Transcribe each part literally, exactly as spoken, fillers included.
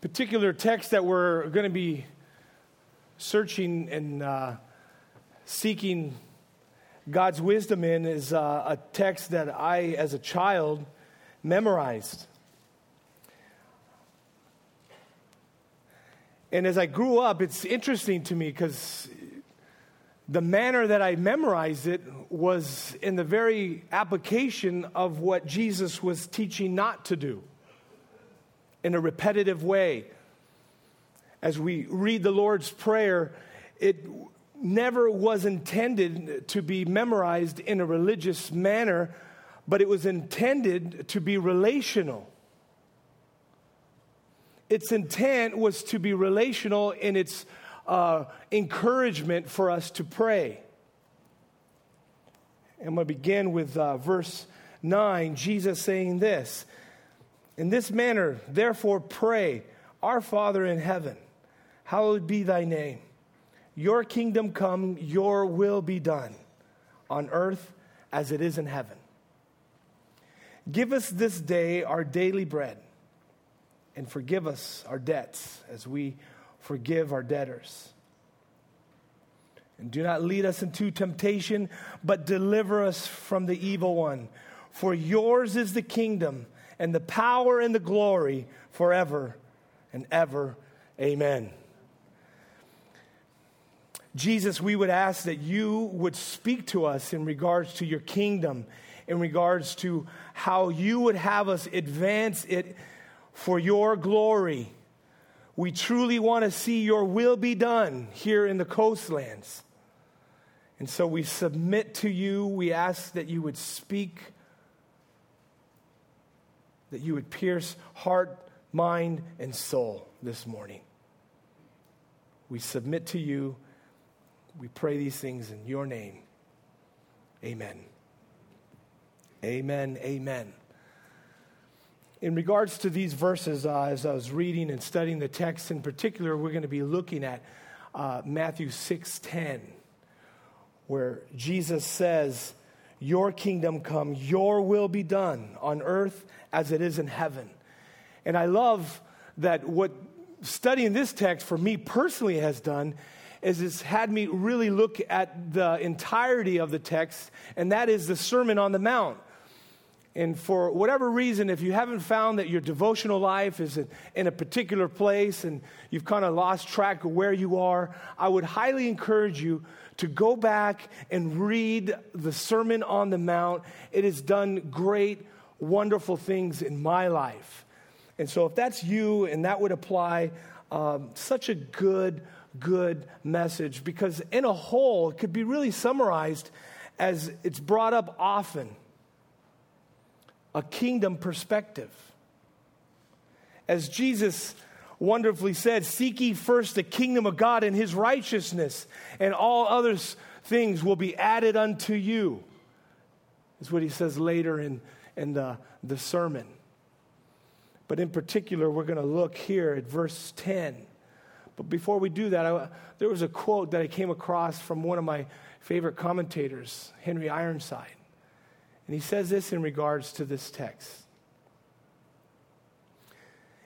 particular text that we're going to be searching and uh, seeking God's wisdom in is uh, a text that I, as a child, memorized. And as I grew up, it's interesting to me because the manner that I memorized it was in the very application of what Jesus was teaching not to do in a repetitive way. As we read the Lord's Prayer, it never was intended to be memorized in a religious manner, but it was intended to be relational. Its intent was to be relational in its Uh, encouragement for us to pray. I'm going to begin with uh, verse nine, Jesus saying this, "In this manner, therefore pray, Our Father in heaven, hallowed be thy name. Your kingdom come, your will be done, on earth as it is in heaven. Give us this day our daily bread, and forgive us our debts as we forgive our debtors. And do not lead us into temptation, but deliver us from the evil one. For yours is the kingdom and the power and the glory forever and ever. Amen." Jesus, we would ask that you would speak to us in regards to your kingdom, in regards to how you would have us advance it for your glory. We truly want to see your will be done here in the coastlands. And so we submit to you. We ask that you would speak, that you would pierce heart, mind, and soul this morning. We submit to you. We pray these things in your name. Amen. Amen. Amen. In regards to these verses, uh, as I was reading and studying the text in particular, we're going to be looking at uh, Matthew six ten, where Jesus says, "Your kingdom come, your will be done on earth as it is in heaven." And I love that what studying this text for me personally has done is it's had me really look at the entirety of the text, and that is the Sermon on the Mount. And for whatever reason, if you haven't found that your devotional life is in a particular place and you've kind of lost track of where you are, I would highly encourage you to go back and read the Sermon on the Mount. It has done great, wonderful things in my life. And so if that's you, and that would apply, um, such a good, good message, because in a whole, it could be really summarized as it's brought up often. A kingdom perspective. As Jesus wonderfully said, "Seek ye first the kingdom of God and his righteousness, and all other things will be added unto you," is what he says later in, in the, the sermon. But in particular, we're going to look here at verse ten. But before we do that, I, there was a quote that I came across from one of my favorite commentators, Henry Ironside. And he says this in regards to this text.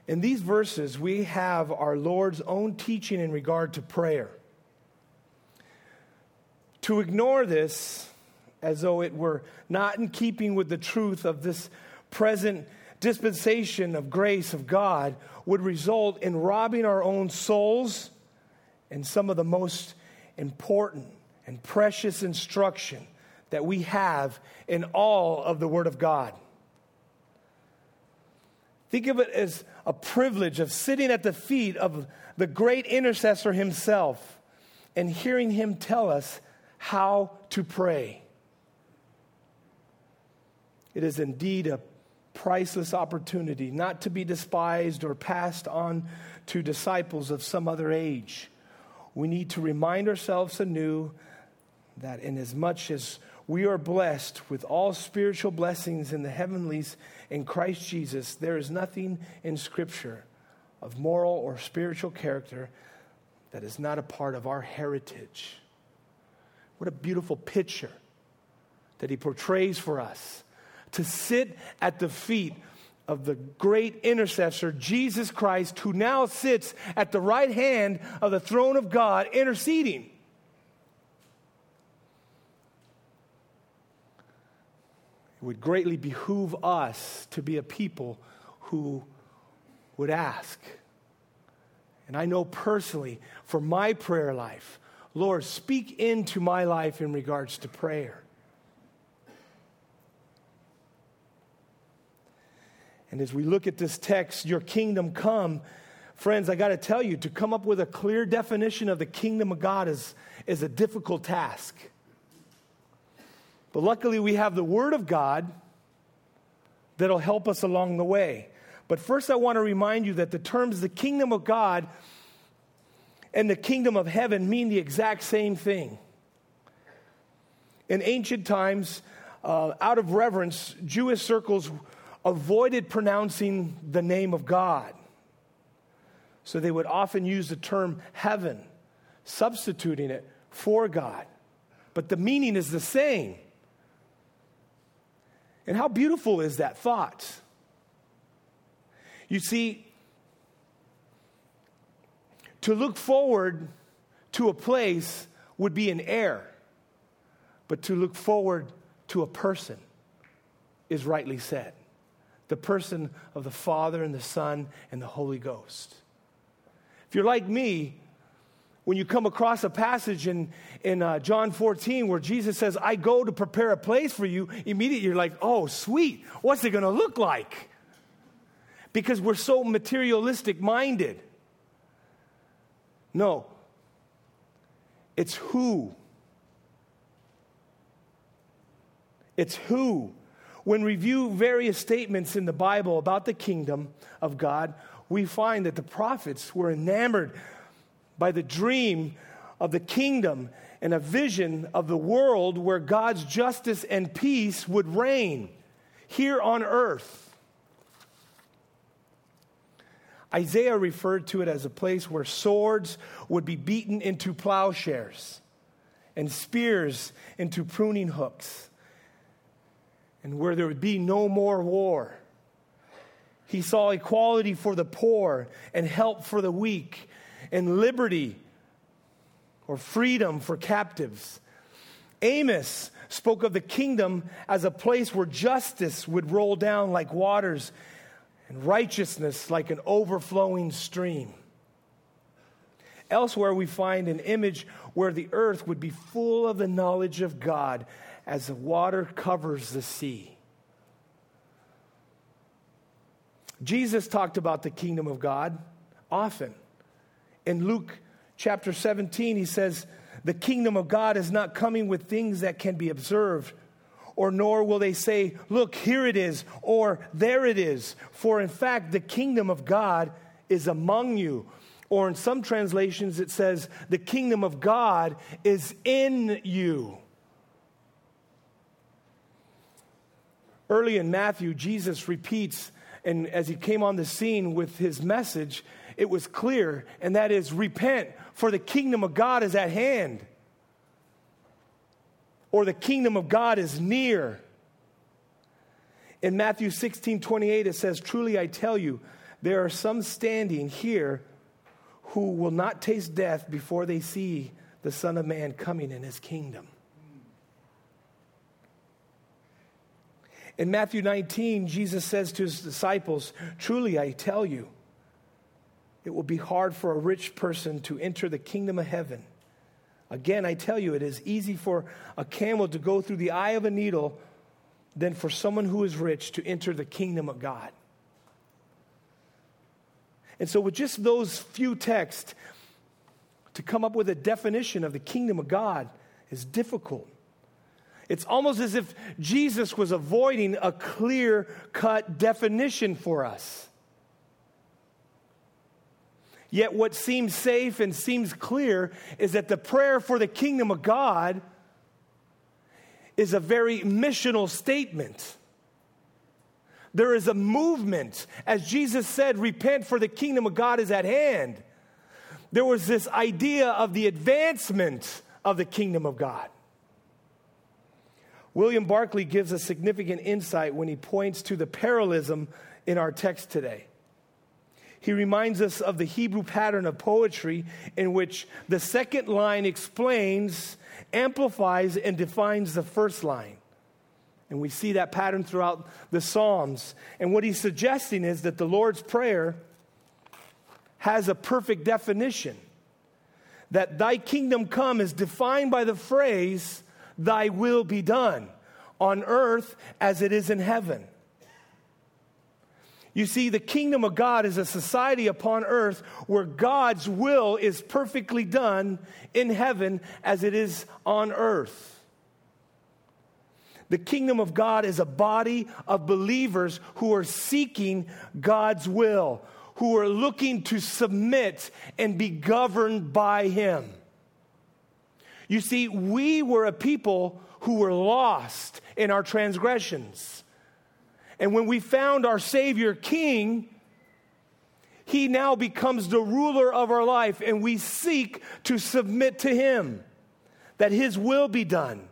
In these verses, we have our Lord's own teaching in regard to prayer. To ignore this, as though it were not in keeping with the truth of this present dispensation of grace of God, would result in robbing our own souls and some of the most important and precious instruction that we have in all of the Word of God. Think of it as a privilege of sitting at the feet of the great intercessor himself and hearing him tell us how to pray. It is indeed a priceless opportunity, not to be despised or passed on to disciples of some other age. We need to remind ourselves anew that inasmuch as we are blessed with all spiritual blessings in the heavenlies in Christ Jesus, there is nothing in Scripture of moral or spiritual character that is not a part of our heritage. What a beautiful picture that he portrays for us, to sit at the feet of the great intercessor, Jesus Christ, who now sits at the right hand of the throne of God, interceding. It would greatly behoove us to be a people who would ask. And I know personally for my prayer life, Lord, speak into my life in regards to prayer. And as we look at this text, your kingdom come, friends, I got to tell you, to come up with a clear definition of the kingdom of God is, is a difficult task. But luckily we have the Word of God that'll help us along the way. But first I want to remind you that the terms the kingdom of God and the kingdom of heaven mean the exact same thing. In ancient times, uh, out of reverence, Jewish circles avoided pronouncing the name of God. So they would often use the term heaven, substituting it for God. But the meaning is the same. And how beautiful is that thought? You see, to look forward to a place would be an heir, but to look forward to a person is rightly said. The person of the Father and the Son and the Holy Ghost. If you're like me, when you come across a passage in, in uh, John fourteen where Jesus says, I go to prepare a place for you, immediately you're like, oh, sweet, what's it going to look like? Because we're so materialistic minded. No, it's who. It's who. When we review various statements in the Bible about the kingdom of God, we find that the prophets were enamored by the dream of the kingdom and a vision of the world where God's justice and peace would reign here on earth. Isaiah referred to it as a place where swords would be beaten into plowshares and spears into pruning hooks, and where there would be no more war. He saw equality for the poor and help for the weak and liberty or freedom for captives. Amos spoke of the kingdom as a place where justice would roll down like waters and righteousness like an overflowing stream. Elsewhere we find an image where the earth would be full of the knowledge of God as the water covers the sea. Jesus talked about the kingdom of God often. In Luke chapter seventeen, he says, the kingdom of God is not coming with things that can be observed, or nor will they say, look, here it is, or there it is. For in fact, the kingdom of God is among you. Or in some translations, it says, the kingdom of God is in you. Early in Matthew, Jesus repeats, and as he came on the scene with his message, it was clear, and that is, repent, for the kingdom of God is at hand. Or the kingdom of God is near. In Matthew sixteen twenty-eight, it says, truly I tell you, there are some standing here who will not taste death before they see the Son of Man coming in his kingdom. In Matthew nineteen, Jesus says to his disciples, truly I tell you, it will be hard for a rich person to enter the kingdom of heaven. Again, I tell you, it is easy for a camel to go through the eye of a needle than for someone who is rich to enter the kingdom of God. And so with just those few texts, to come up with a definition of the kingdom of God is difficult. It's almost as if Jesus was avoiding a clear-cut definition for us. Yet what seems safe and seems clear is that the prayer for the kingdom of God is a very missional statement. There is a movement. As Jesus said, repent for the kingdom of God is at hand. There was this idea of the advancement of the kingdom of God. William Barclay gives a significant insight when he points to the parallelism in our text today. He reminds us of the Hebrew pattern of poetry in which the second line explains, amplifies, and defines the first line. And we see that pattern throughout the Psalms. And what he's suggesting is that the Lord's Prayer has a perfect definition. That thy kingdom come is defined by the phrase, thy will be done on earth as it is in heaven. You see, the kingdom of God is a society upon earth where God's will is perfectly done in heaven as it is on earth. The kingdom of God is a body of believers who are seeking God's will, who are looking to submit and be governed by Him. You see, we were a people who were lost in our transgressions. And when we found our Savior King, He now becomes the ruler of our life, and we seek to submit to Him, that His will be done.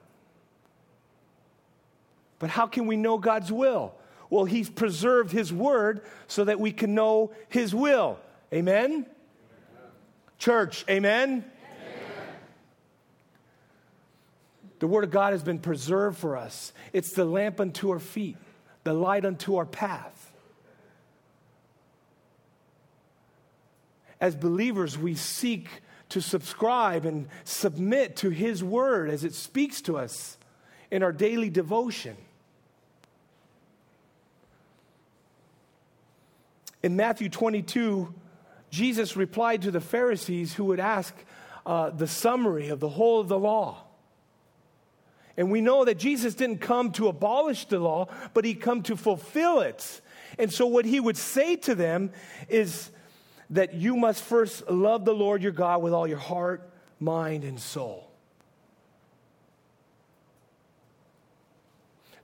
But how can we know God's will? Well, He's preserved His word so that we can know His will. Amen? Amen. Church, amen? Amen? The word of God has been preserved for us. It's the lamp unto our feet, the light unto our path. As believers, we seek to subscribe and submit to His word as it speaks to us in our daily devotion. In Matthew twenty-two, Jesus replied to the Pharisees who would ask uh, the summary of the whole of the law. And we know that Jesus didn't come to abolish the law, but He came to fulfill it. And so what He would say to them is that you must first love the Lord your God with all your heart, mind, and soul.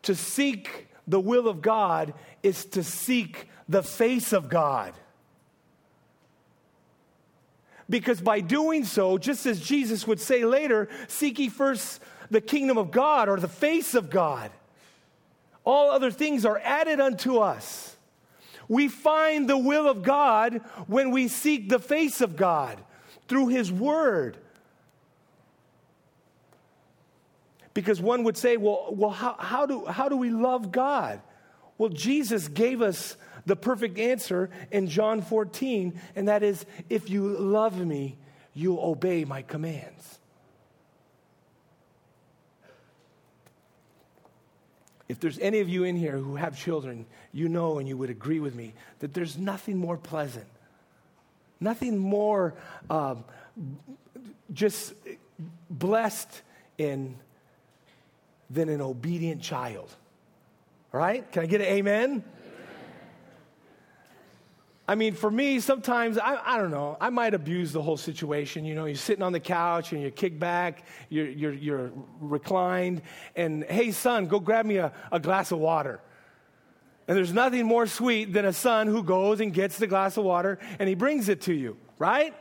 To seek the will of God is to seek the face of God. Because by doing so, just as Jesus would say later, seek ye first the kingdom of God or the face of God. All other things are added unto us. We find the will of God when we seek the face of God through His word. Because one would say, well, well, how, how do how do we love God? Well, Jesus gave us the perfect answer in John fourteen, and that is, if you love me, you'll obey my commands. If there's any of you in here who have children, you know and you would agree with me that there's nothing more pleasant, nothing more um, just blessed in than an obedient child. All right? Can I get an amen? Amen. I mean, for me, sometimes, I, I don't know, I might abuse the whole situation. You know, you're sitting on the couch and you're kicked back, you're, you're, you're reclined, and hey, son, go grab me a, a glass of water. And there's nothing more sweet than a son who goes and gets the glass of water and he brings it to you, right?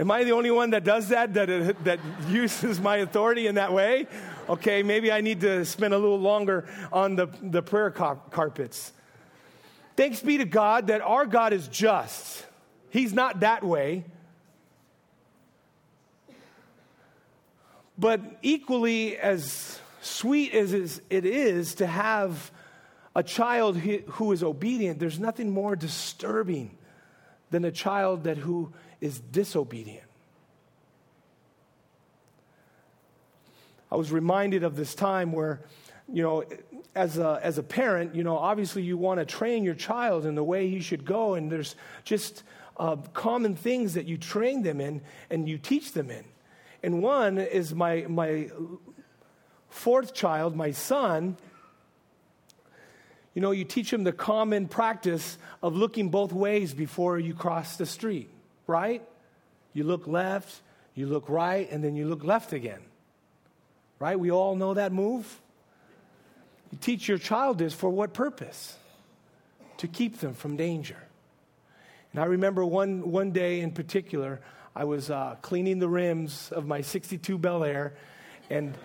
Am I the only one that does that, that, that uses my authority in that way? Okay, maybe I need to spend a little longer on the, the prayer carp- carpets. Thanks be to God that our God is just. He's not that way. But equally as sweet as it is to have a child who is obedient, there's nothing more disturbing than a child that who is disobedient. I was reminded of this time where, you know, as a, as a parent, you know, obviously you want to train your child in the way he should go, and there's just uh, common things that you train them in and you teach them in. And one is my my fourth child, my son. You know, you teach him the common practice of looking both ways before you cross the street. Right? You look left, you look right, and then you look left again. Right? We all know that move. You teach your child this for what purpose? To keep them from danger. And I remember one, one day in particular, I was uh, cleaning the rims of my sixty-two Bel Air, and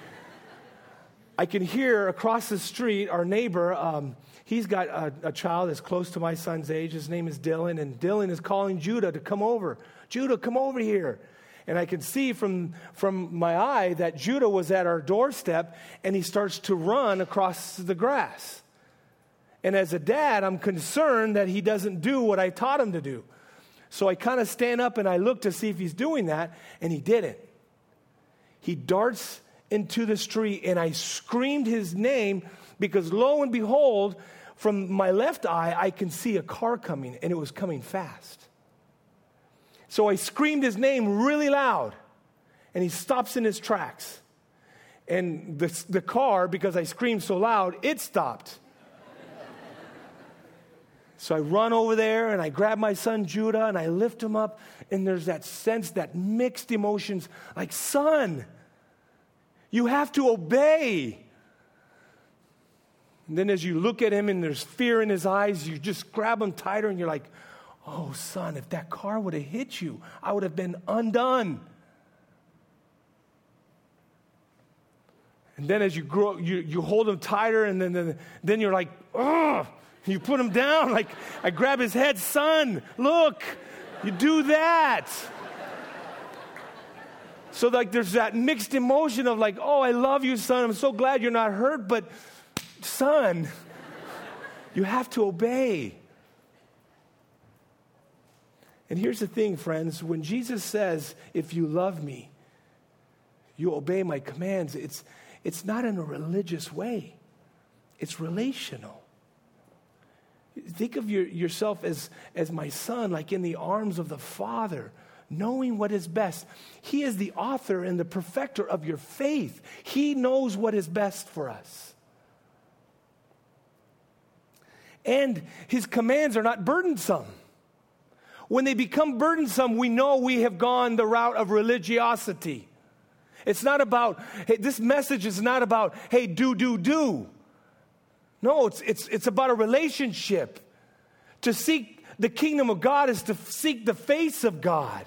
I can hear across the street our neighbor, um, he's got a, a child that's close to my son's age. His name is Dylan, and Dylan is calling Judah to come over. Judah, come over here. And I can see from, from my eye that Judah was at our doorstep, and he starts to run across the grass. And as a dad, I'm concerned that he doesn't do what I taught him to do. So I kind of stand up and I look to see if he's doing that, and he didn't. He darts into the street, and I screamed his name because lo and behold, from my left eye, I can see a car coming, and it was coming fast. So I screamed his name really loud, and he stops in his tracks. And the, the car, because I screamed so loud, it stopped. So I run over there, and I grab my son Judah, and I lift him up, and there's that sense, that mixed emotions, like, son, you have to obey. And then as you look at him, and there's fear in his eyes, you just grab him tighter, and you're like, oh, son, if that car would have hit you, I would have been undone. And then as you grow, you, you hold him tighter, and then, then, then you're like, ugh, you put him down. Like, I grab his head, son, look, you do that. So, like, there's that mixed emotion of, like, oh, I love you, son, I'm so glad you're not hurt, but, son, you have to obey. And here's the thing, friends. When Jesus says, if you love me, you obey my commands, it's, it's not in a religious way. It's relational. Think of your, yourself as, as my son, like in the arms of the Father, knowing what is best. He is the author and the perfecter of your faith. He knows what is best for us. And his commands are not burdensome. When they become burdensome, we know we have gone the route of religiosity. It's not about, hey, this message is not about, hey, do, do, do. No, it's, it's, it's about a relationship. To seek the kingdom of God is to seek the face of God.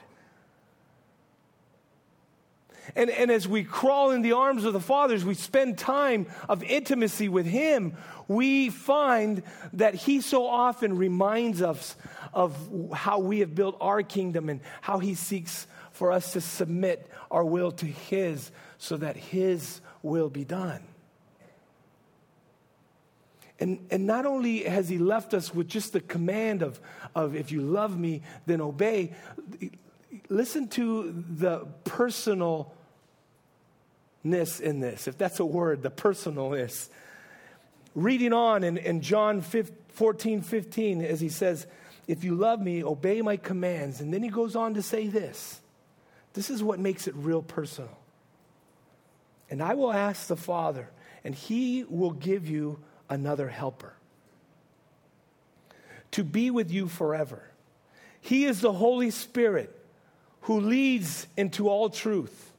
And, and as we crawl in the arms of the Father, we spend time of intimacy with Him, we find that He so often reminds us of how we have built our kingdom and how He seeks for us to submit our will to His so that His will be done. And, and not only has He left us with just the command of, of if you love me, then obey. Listen to the personalness in this, if that's a word, the personalness. Reading on in, in John fourteen fifteen, as he says, if you love me, obey my commands. And then he goes on to say this. This is what makes it real personal. And I will ask the Father, and he will give you another helper to be with you forever. He is the Holy Spirit who leads into all truth.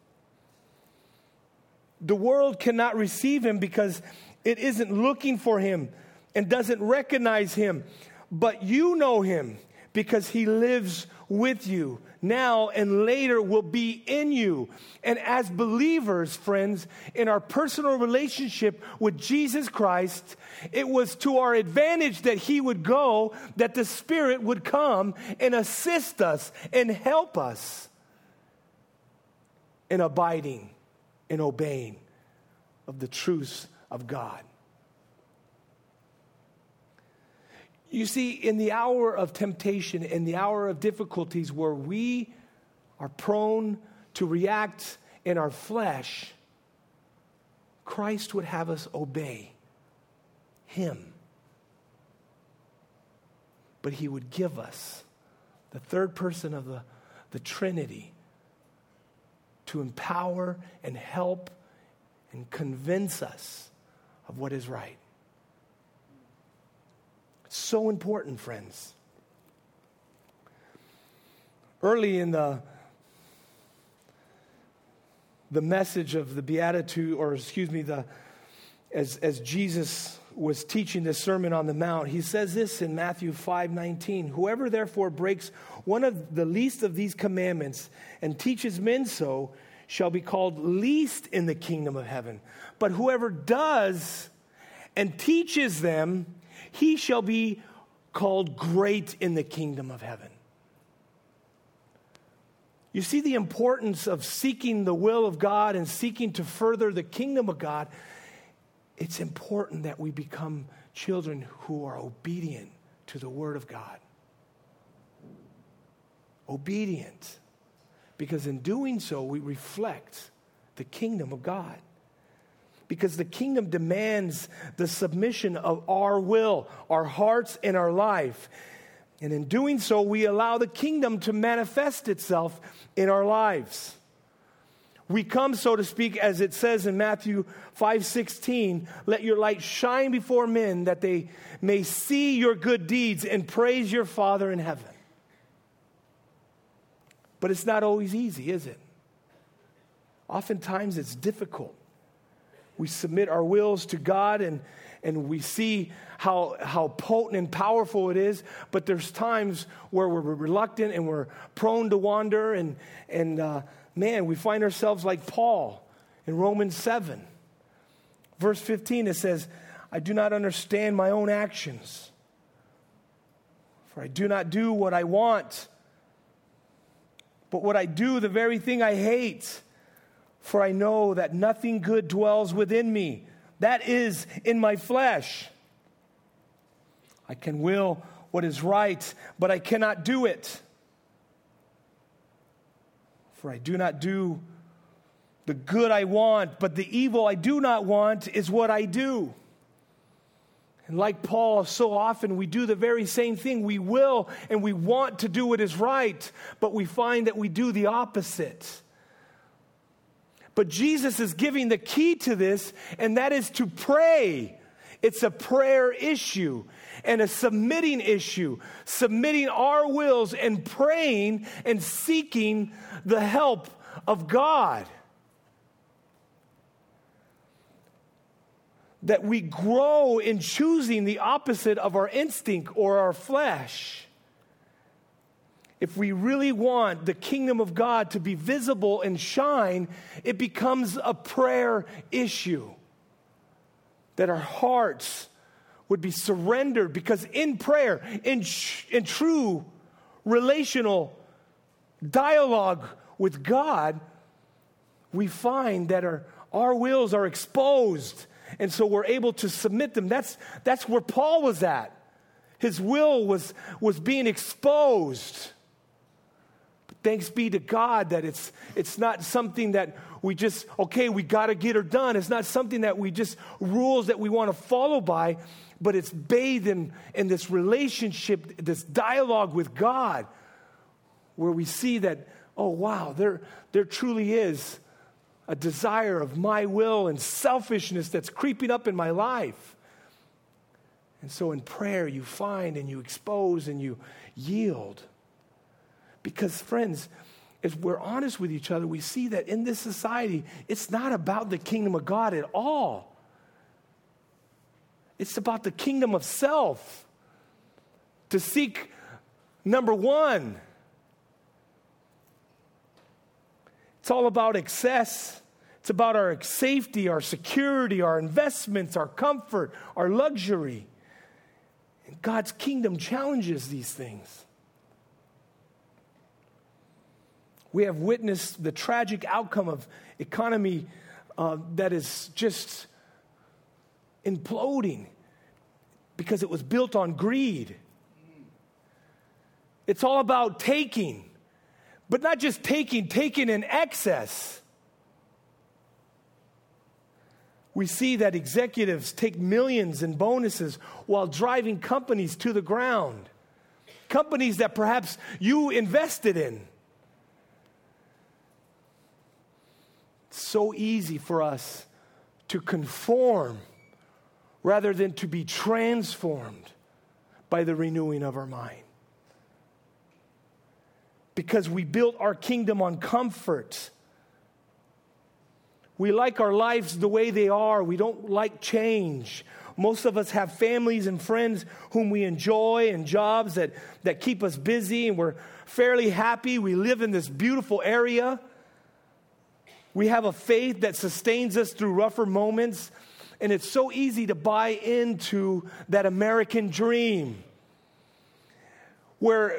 The world cannot receive him because it isn't looking for him and doesn't recognize him. But you know him because he lives with you now and later will be in you. And as believers, friends, in our personal relationship with Jesus Christ, it was to our advantage that he would go, that the Spirit would come and assist us and help us in abiding and obeying of the truths of God. You see, in the hour of temptation, in the hour of difficulties where we are prone to react in our flesh, Christ would have us obey Him. But He would give us the third person of the, the Trinity to empower and help and convince us of what is right. So important, friends. Early in the the message of the Beatitude, or excuse me, the as as Jesus was teaching this Sermon on the Mount, he says this in Matthew five nineteen. Whoever therefore breaks one of the least of these commandments and teaches men so shall be called least in the kingdom of heaven. But whoever does and teaches them, he shall be called great in the kingdom of heaven." You see the importance of seeking the will of God and seeking to further the kingdom of God. It's important that we become children who are obedient to the word of God. Obedient. Because in doing so, we reflect the kingdom of God. Because the kingdom demands the submission of our will, our hearts, and our life. And in doing so, we allow the kingdom to manifest itself in our lives. We come, so to speak, as it says in Matthew five sixteen, "Let your light shine before men that they may see your good deeds and praise your Father in heaven." But it's not always easy, is it? Oftentimes it's difficult. We submit our wills to God and, and we see how, how potent and powerful it is, but there's times where we're reluctant and we're prone to wander, and, and uh, man, we find ourselves like Paul in Romans seven. Verse fifteen, it says, "I do not understand my own actions, for I do not do what I want, but what I do, the very thing I hate. For I know that nothing good dwells within me, that is, in my flesh. I can will what is right, but I cannot do it. For I do not do the good I want, but the evil I do not want is what I do." And like Paul, so often we do the very same thing. We will and we want to do what is right, but we find that we do the opposite. But Jesus is giving the key to this, and that is to pray. It's a prayer issue and a submitting issue, submitting our wills and praying and seeking the help of God. That we grow in choosing the opposite of our instinct or our flesh. If we really want the kingdom of God to be visible and shine, it becomes a prayer issue. That our hearts would be surrendered, because in prayer, in, in true relational dialogue with God, we find that our, our wills are exposed, and so we're able to submit them. That's, that's where Paul was at. His will was, was being exposed. Thanks be to God that it's it's not something that we just, okay, we got to get her done. It's not something that we just, rules that we want to follow by, but it's bathed in, in this relationship, this dialogue with God, where we see that, oh, wow, there there truly is a desire of my will and selfishness that's creeping up in my life. And so in prayer, you find and you expose and you yield. Because, friends, if we're honest with each other, we see that in this society, it's not about the kingdom of God at all. It's about the kingdom of self. To seek, number one, it's all about excess. It's about our safety, our security, our investments, our comfort, our luxury. And God's kingdom challenges these things. We have witnessed the tragic outcome of economy uh, that is just imploding because it was built on greed. It's all about taking, but not just taking, taking in excess. We see that executives take millions in bonuses while driving companies to the ground, companies that perhaps you invested in. So easy for us to conform rather than to be transformed by the renewing of our mind. Because we built our kingdom on comfort. We like our lives the way they are. We don't like change. Most of us have families and friends whom we enjoy and jobs that, that keep us busy, and we're fairly happy. We live in this beautiful area. We have a faith that sustains us through rougher moments, and it's so easy to buy into that American dream, where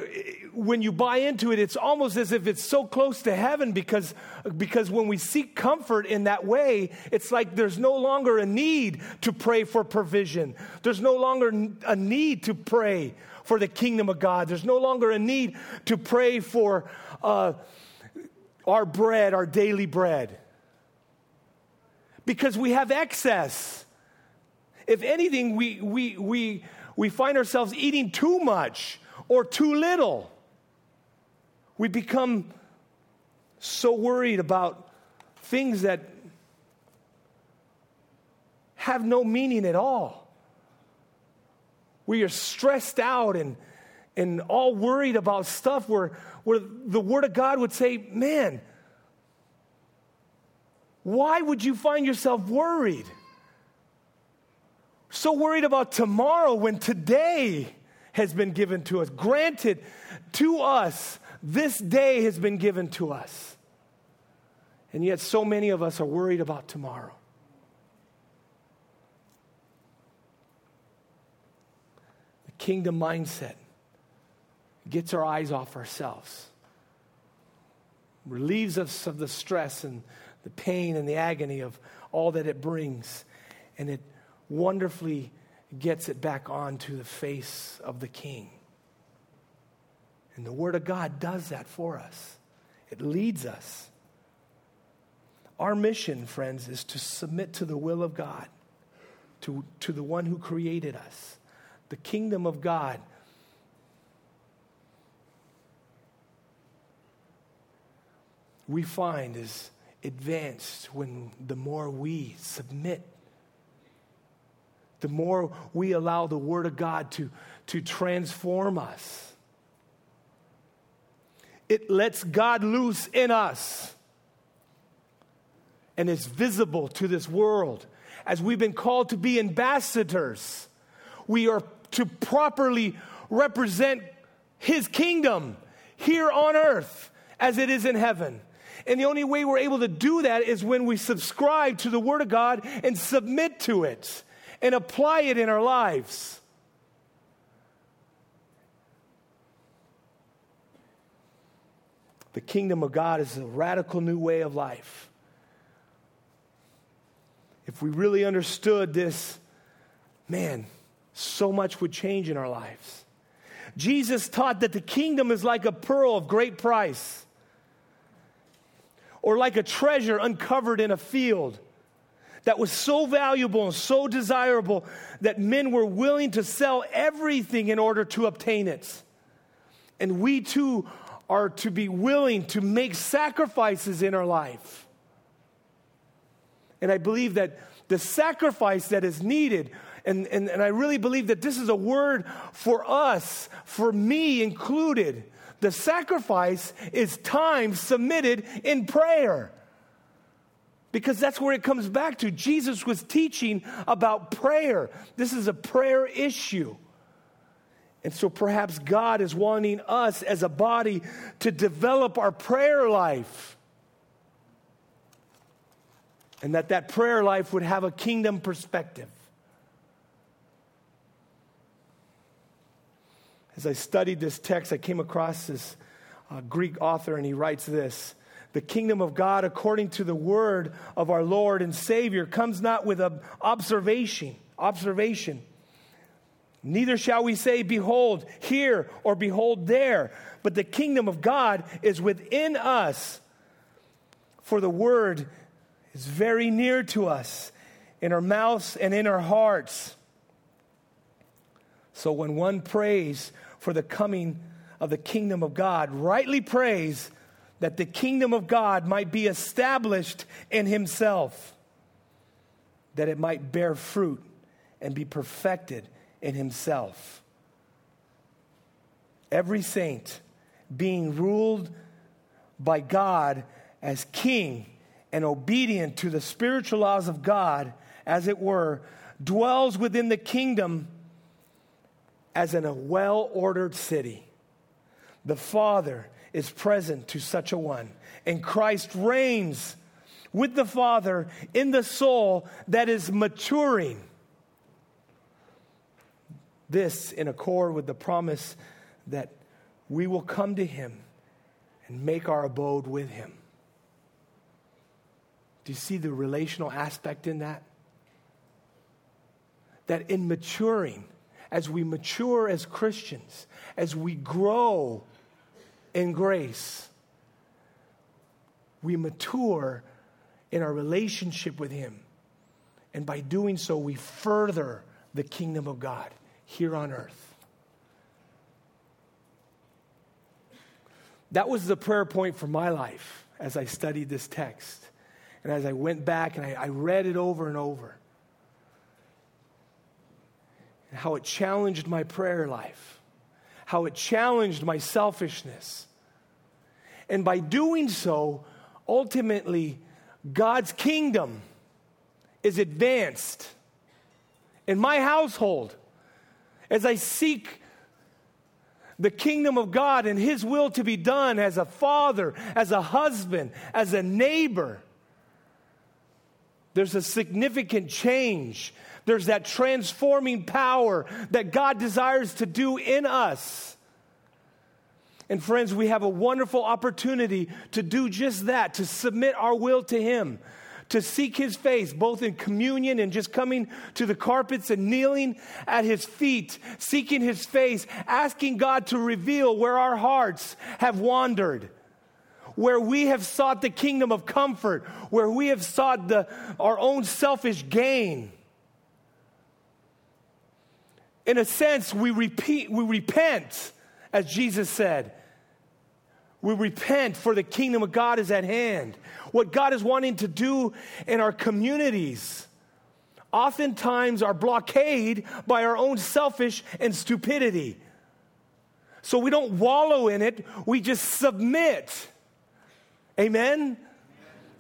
when you buy into it, it's almost as if it's so close to heaven, because, because when we seek comfort in that way, it's like there's no longer a need to pray for provision. There's no longer a need to pray for the kingdom of God. There's no longer a need to pray for uh, our bread, our daily bread, because we have excess. If anything, we we we we find ourselves eating too much or too little. We become so worried about things that have no meaning at all. We are stressed out and and all worried about stuff where, where the Word of God would say, man, why would you find yourself worried? So worried about tomorrow when today has been given to us. Granted to us, this day has been given to us. And yet so many of us are worried about tomorrow. The kingdom mindset gets our eyes off ourselves, relieves us of the stress and the pain and the agony of all that it brings, and it wonderfully gets it back onto the face of the King. And the Word of God does that for us. It leads us. Our mission, friends, is to submit to the will of God, to, to the one who created us. The kingdom of God we find is advanced when the more we submit, the more we allow the Word of God to, to transform us. It lets God loose in us and is visible to this world. As we've been called to be ambassadors, we are to properly represent His kingdom here on earth as it is in heaven. And the only way we're able to do that is when we subscribe to the Word of God and submit to it and apply it in our lives. The kingdom of God is a radical new way of life. If we really understood this, man, so much would change in our lives. Jesus taught that the kingdom is like a pearl of great price, or like a treasure uncovered in a field, that was so valuable and so desirable that men were willing to sell everything in order to obtain it. And we too are to be willing to make sacrifices in our life. And I believe that the sacrifice that is needed, and, and, and I really believe that this is a word for us, for me included. The sacrifice is time submitted in prayer, because that's where it comes back to. Jesus was teaching about prayer. This is a prayer issue. And so perhaps God is wanting us as a body to develop our prayer life, and that that prayer life would have a kingdom perspective. As I studied this text, I came across this uh, Greek author, and he writes this: the kingdom of God, according to the word of our Lord and Savior, comes not with an observation, observation. Neither shall we say, behold here or behold there. But the kingdom of God is within us. For the word is very near to us, in our mouths and in our hearts. So when one prays for the coming of the kingdom of God, rightly prays that the kingdom of God might be established in himself, that it might bear fruit and be perfected in himself. Every saint being ruled by God as king and obedient to the spiritual laws of God, as it were, dwells within the kingdom as in a well-ordered city. The Father is present to such a one, and Christ reigns with the Father in the soul that is maturing. This in accord with the promise that we will come to him and make our abode with him. Do you see the relational aspect in that? That in maturing, as we mature as Christians, as we grow in grace, we mature in our relationship with him. And by doing so, we further the kingdom of God here on earth. That was the prayer point for my life as I studied this text. And as I went back and I, I read it over and over. And how it challenged my prayer life. How it challenged my selfishness. And by doing so, ultimately, God's kingdom is advanced in my household. As I seek the kingdom of God and his will to be done as a father, as a husband, as a neighbor, there's a significant change. There's that transforming power that God desires to do in us. And friends, we have a wonderful opportunity to do just that, to submit our will to him, to seek his face, both in communion and just coming to the carpets and kneeling at his feet, seeking his face, asking God to reveal where our hearts have wandered, where we have sought the kingdom of comfort, where we have sought the, our own selfish gain. In a sense, we repeat, we repent, as Jesus said. We repent, for the kingdom of God is at hand. What God is wanting to do in our communities oftentimes are blockaded by our own selfish and stupidity. So we don't wallow in it, we just submit. Amen? Amen.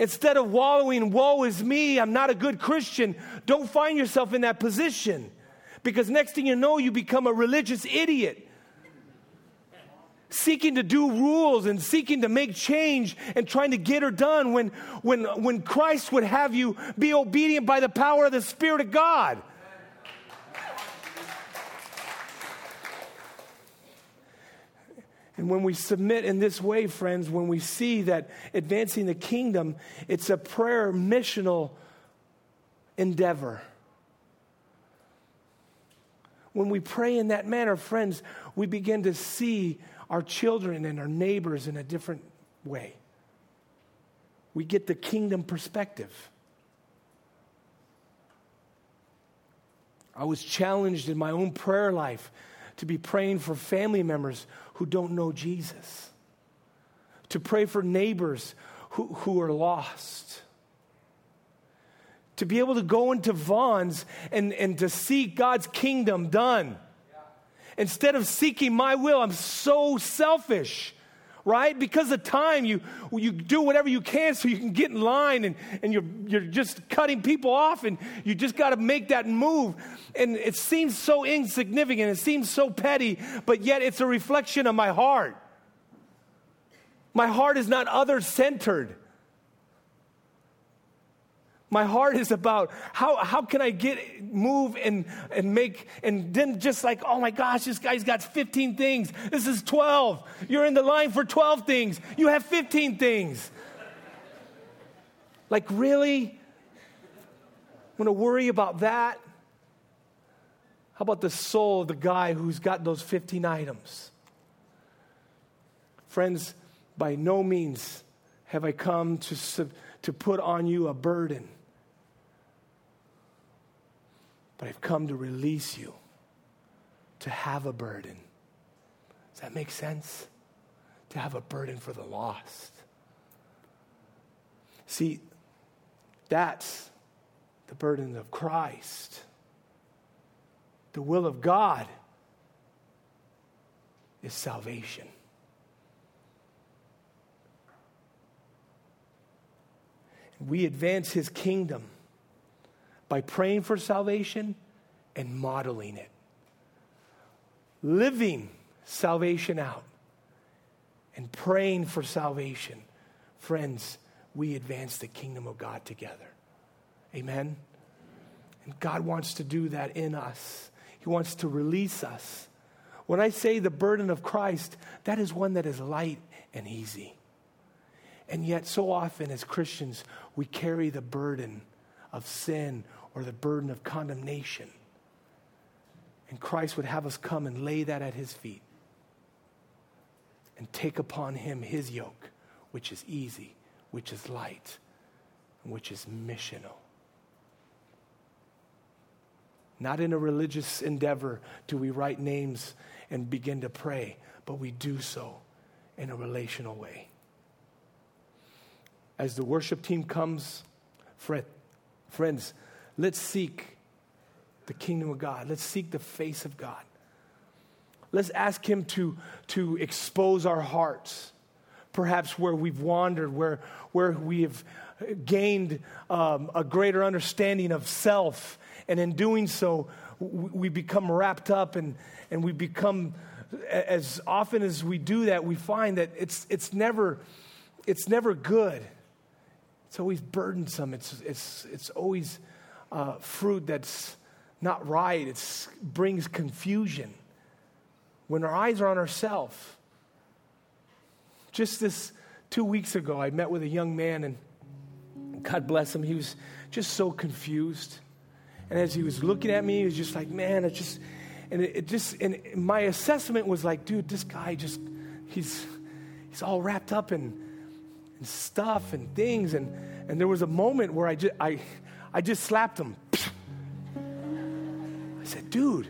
Instead of wallowing, woe is me, I'm not a good Christian, don't find yourself in that position. Because next thing you know, you become a religious idiot, seeking to do rules and seeking to make change and trying to get her done when, when, when Christ would have you be obedient by the power of the Spirit of God. And when we submit in this way, friends, when we see that advancing the kingdom, it's a prayer missional endeavor. When we pray in that manner, friends, we begin to see our children and our neighbors in a different way. We get the kingdom perspective. I was challenged in my own prayer life to be praying for family members who don't know Jesus, to pray for neighbors who, who are lost, to be able to go into Vons and, and to see God's kingdom done. Instead of seeking my will, I'm so selfish, right? Because of time, you you do whatever you can so you can get in line, and, and you're, you're just cutting people off, and you just got to make that move. And it seems so insignificant. It seems so petty, but yet it's a reflection of my heart. My heart is not other-centered. My heart is about how, how can I get, move and, and make, and then just like, oh my gosh, this guy's got fifteen things. This is twelve. You're in the line for twelve things. You have fifteen things. Like, really? I'm going to worry about that? How about the soul of the guy who's got those fifteen items? Friends, by no means have I come to sub, to put on you a burden. But I've come to release you to have a burden. Does that make sense? To have a burden for the lost. See, that's the burden of Christ. The will of God is salvation. We advance his kingdom by praying for salvation and modeling it. Living salvation out and praying for salvation. Friends, we advance the kingdom of God together. Amen? And God wants to do that in us. He wants to release us. When I say the burden of Christ, that is one that is light and easy. And yet so often as Christians, we carry the burden of sin or the burden of condemnation. And Christ would have us come and lay that at his feet and take upon him his yoke, which is easy, which is light, and which is missional. Not in a religious endeavor do we write names and begin to pray, but we do so in a relational way. As the worship team comes, friends, let's seek the kingdom of God. Let's seek the face of God. Let's ask him to, to expose our hearts, perhaps where we've wandered, where, where we have gained um, a greater understanding of self. And in doing so, we become wrapped up and, and we become, as often as we do that, we find that it's it's never it's never good. It's always burdensome. It's it's it's always uh, fruit that's not right. It brings confusion. When our eyes are on ourselves. Just this two weeks ago, I met with a young man, and God bless him, he was just so confused. And as he was looking at me, he was just like, man, it just, and it, it just, and my assessment was like, dude, this guy just, he's, he's all wrapped up in, in stuff and things. And, and there was a moment where I just, I, I just slapped him. I said, dude,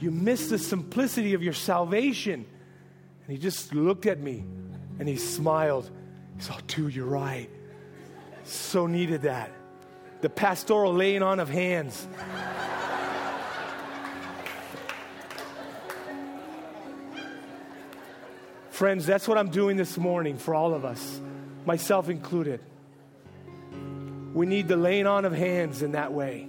you missed the simplicity of your salvation. And he just looked at me and he smiled. He said, oh, dude, you're right. So needed that. The pastoral laying on of hands. Friends, that's what I'm doing this morning for all of us, myself included. We need the laying on of hands in that way,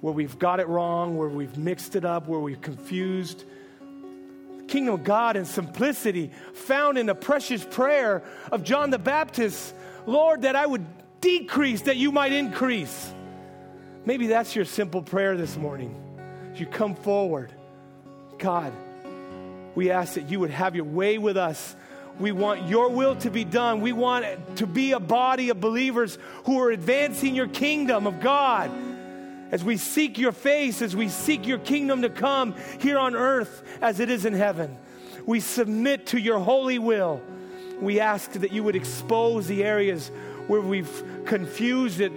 where we've got it wrong, where we've mixed it up, where we've confused. The kingdom of God and simplicity found in the precious prayer of John the Baptist, Lord, that I would decrease that you might increase. Maybe that's your simple prayer this morning. As you come forward, God, we ask that you would have your way with us. We want your will to be done. We want to be a body of believers who are advancing your kingdom of God. As we seek your face, as we seek your kingdom to come here on earth as it is in heaven, we submit to your holy will. We ask that you would expose the areas where we've confused it,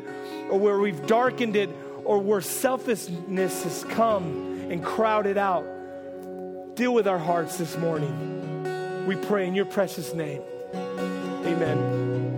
or where we've darkened it, or where selfishness has come and crowded out. Deal with our hearts this morning. We pray in your precious name. Amen.